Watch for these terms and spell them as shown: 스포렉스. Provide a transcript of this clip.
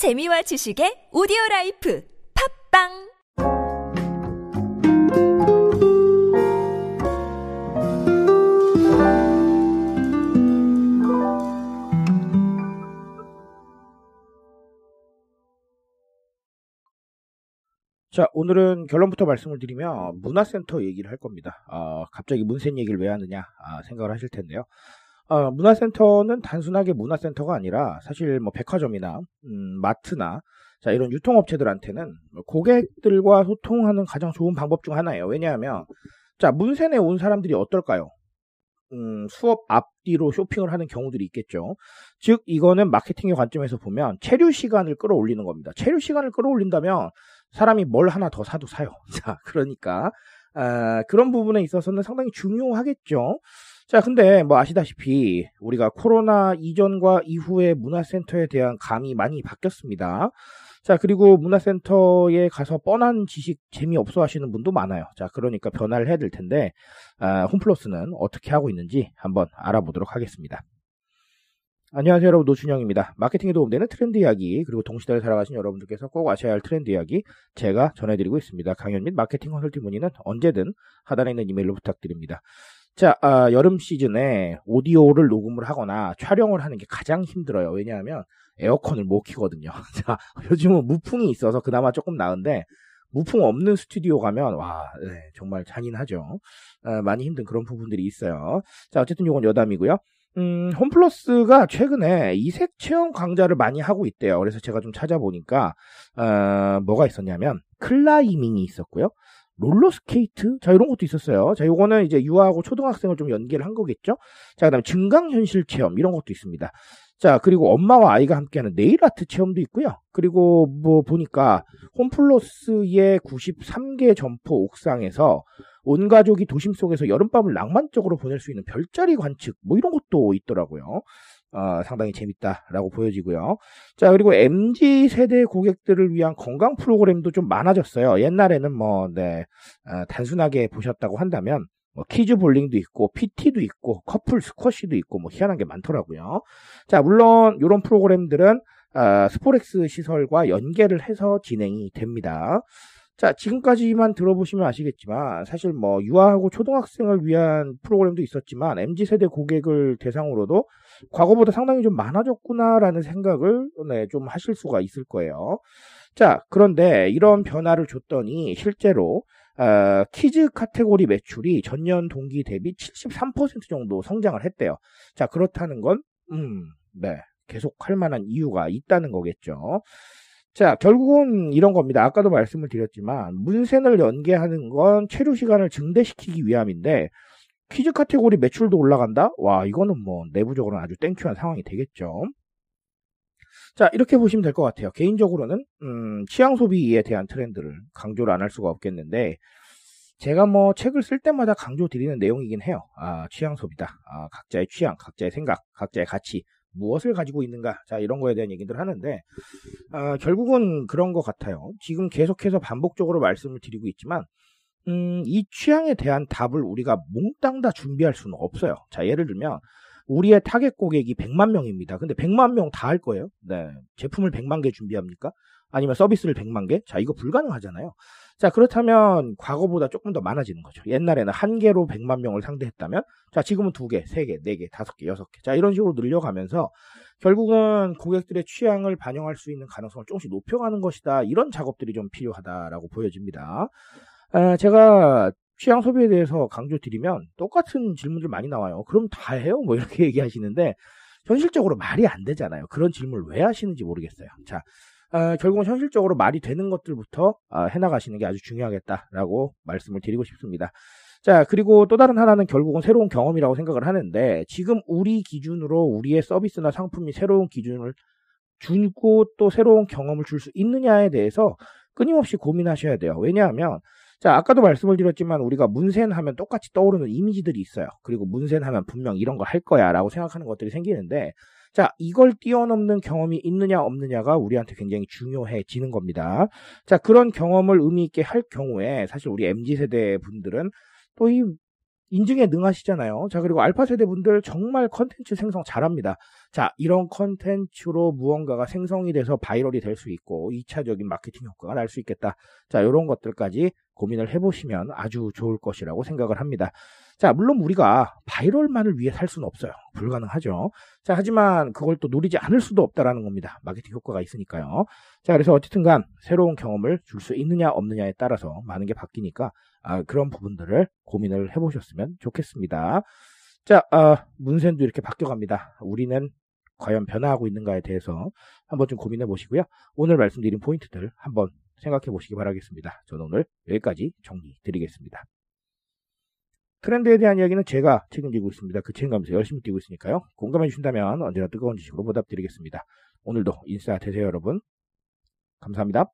재미와 지식의 오디오라이프 팝빵! 자, 오늘은 결론부터 말씀을 드리면 문화센터 얘기를 할 겁니다. 갑자기 문센 얘기를 왜 하느냐 생각을 하실 텐데요. 문화센터는 단순하게 문화센터가 아니라 사실 뭐 백화점이나 마트나 자 이런 유통업체들한테는 고객들과 소통하는 가장 좋은 방법 중 하나예요. 왜냐하면 자 문센에 온 사람들이 어떨까요? 수업 앞뒤로 쇼핑을 하는 경우들이 있겠죠. 즉 이거는 마케팅의 관점에서 보면 체류 시간을 끌어올리는 겁니다. 체류 시간을 끌어올린다면 사람이 뭘 하나 더 사도 사요. 자, 그러니까 그런 부분에 있어서는 상당히 중요하겠죠. 자, 근데 뭐 아시다시피 우리가 코로나 이전과 이후에 문화센터에 대한 감이 많이 바뀌었습니다. 자, 그리고 문화센터에 가서 뻔한 지식 재미없어 하시는 분도 많아요. 자, 그러니까 변화를 해야 될 텐데 홈플러스는 어떻게 하고 있는지 한번 알아보도록 하겠습니다. 안녕하세요 여러분, 노준영입니다. 마케팅에 도움되는 트렌드 이야기, 그리고 동시대를 살아가신 여러분들께서 꼭 아셔야 할 트렌드 이야기 제가 전해드리고 있습니다. 강연 및 마케팅 컨설팅 문의는 언제든 하단에 있는 이메일로 부탁드립니다. 자, 여름 시즌에 오디오를 녹음을 하거나 촬영을 하는 게 가장 힘들어요. 왜냐하면 에어컨을 못 키거든요. 자, 요즘은 무풍이 있어서 그나마 조금 나은데 무풍 없는 스튜디오 가면 와, 네, 정말 잔인하죠. 많이 힘든 그런 부분들이 있어요. 자, 어쨌든 이건 여담이고요. 홈플러스가 최근에 이색 체험 강좌를 많이 하고 있대요. 그래서 제가 좀 찾아보니까 뭐가 있었냐면 클라이밍이 있었고요. 롤러스케이트? 자, 이런 것도 있었어요. 자, 요거는 이제 유아하고 초등학생을 좀 연계를 한 거겠죠? 자, 그 다음에 증강현실 체험, 이런 것도 있습니다. 자, 그리고 엄마와 아이가 함께하는 네일아트 체험도 있고요. 그리고 뭐 보니까 홈플러스의 93개 점포 옥상에서 온 가족이 도심 속에서 여름밤을 낭만적으로 보낼 수 있는 별자리 관측, 뭐 이런 것도 있더라고요. 상당히 재밌다라고 보여지고요. 자, 그리고 MZ세대 고객들을 위한 건강 프로그램도 좀 많아졌어요. 옛날에는 뭐, 네, 단순하게 보셨다고 한다면, 뭐, 키즈 볼링도 있고, PT도 있고, 커플 스쿼시도 있고, 뭐, 희한한 게 많더라고요. 자, 물론, 이런 프로그램들은, 스포렉스 시설과 연계를 해서 진행이 됩니다. 자, 지금까지만 들어보시면 아시겠지만 사실 뭐 유아하고 초등학생을 위한 프로그램도 있었지만 MZ세대 고객을 대상으로도 과거보다 상당히 좀 많아졌구나라는 생각을 네, 좀 하실 수가 있을 거예요. 자, 그런데 이런 변화를 줬더니 실제로 키즈 카테고리 매출이 전년 동기 대비 73% 정도 성장을 했대요. 자, 그렇다는 건 네, 계속 할 만한 이유가 있다는 거겠죠. 자, 결국은 이런 겁니다. 아까도 말씀을 드렸지만 문센을 연계하는 건 체류 시간을 증대시키기 위함인데 퀴즈 카테고리 매출도 올라간다? 와, 이거는 뭐 내부적으로는 아주 땡큐한 상황이 되겠죠. 자, 이렇게 보시면 될 것 같아요. 개인적으로는 취향 소비에 대한 트렌드를 강조를 안 할 수가 없겠는데 제가 뭐 책을 쓸 때마다 강조드리는 내용이긴 해요. 취향 소비다. 각자의 취향, 각자의 생각, 각자의 가치. 무엇을 가지고 있는가, 자 이런 거에 대한 얘기들 하는데 결국은 그런 것 같아요. 지금 계속해서 반복적으로 말씀을 드리고 있지만 이 취향에 대한 답을 우리가 몽땅 다 준비할 수는 없어요. 자, 예를 들면 우리의 타겟 고객이 100만 명입니다. 근데 100만 명 다 할 거예요? 네, 제품을 100만 개 준비합니까? 아니면 서비스를 100만 개? 자, 이거 불가능하잖아요. 자, 그렇다면 과거보다 조금 더 많아지는 거죠. 옛날에는 한 개로 100만 명을 상대했다면 자, 지금은 2개, 3개, 4개, 5개, 6개. 자, 이런 식으로 늘려가면서 결국은 고객들의 취향을 반영할 수 있는 가능성을 조금씩 높여가는 것이다. 이런 작업들이 좀 필요하다라고 보여집니다. 제가 취향 소비에 대해서 강조드리면 똑같은 질문들 많이 나와요. 그럼 다 해요? 뭐 이렇게 얘기하시는데 현실적으로 말이 안 되잖아요. 그런 질문을 왜 하시는지 모르겠어요. 자, 결국은 현실적으로 말이 되는 것들부터 해나가시는 게 아주 중요하겠다라고 말씀을 드리고 싶습니다. 자, 그리고 또 다른 하나는 결국은 새로운 경험이라고 생각을 하는데 지금 우리 기준으로 우리의 서비스나 상품이 새로운 기준을 주고 또 새로운 경험을 줄 수 있느냐에 대해서 끊임없이 고민하셔야 돼요. 왜냐하면 자, 아까도 말씀을 드렸지만 우리가 문센 하면 똑같이 떠오르는 이미지들이 있어요. 그리고 문센 하면 분명 이런 거 할 거야 라고 생각하는 것들이 생기는데 자, 이걸 뛰어넘는 경험이 있느냐 없느냐가 우리한테 굉장히 중요해지는 겁니다. 자, 그런 경험을 의미 있게 할 경우에 사실 우리 MZ세대 분들은 또 이 인증에 능하시잖아요. 자, 그리고 알파 세대분들 정말 컨텐츠 생성 잘합니다. 자, 이런 컨텐츠로 무언가가 생성이 돼서 바이럴이 될 수 있고 2차적인 마케팅 효과가 날 수 있겠다. 자, 이런 것들까지 고민을 해보시면 아주 좋을 것이라고 생각을 합니다. 자, 물론 우리가 바이럴만을 위해 살 수는 없어요. 불가능하죠. 자, 하지만 그걸 또 노리지 않을 수도 없다라는 겁니다. 마케팅 효과가 있으니까요. 자, 그래서 어쨌든 간 새로운 경험을 줄 수 있느냐 없느냐에 따라서 많은 게 바뀌니까 그런 부분들을 고민을 해보셨으면 좋겠습니다. 자, 문센도 이렇게 바뀌어갑니다. 우리는 과연 변화하고 있는가에 대해서 한번 좀 고민해 보시고요. 오늘 말씀드린 포인트들 한번 생각해 보시기 바라겠습니다. 저는 오늘 여기까지 정리 드리겠습니다. 트렌드에 대한 이야기는 제가 책임지고 있습니다. 그 책임감에서 열심히 뛰고 있으니까요. 공감해 주신다면 언제나 뜨거운 지식으로 보답드리겠습니다. 오늘도 인싸 되세요, 여러분. 감사합니다.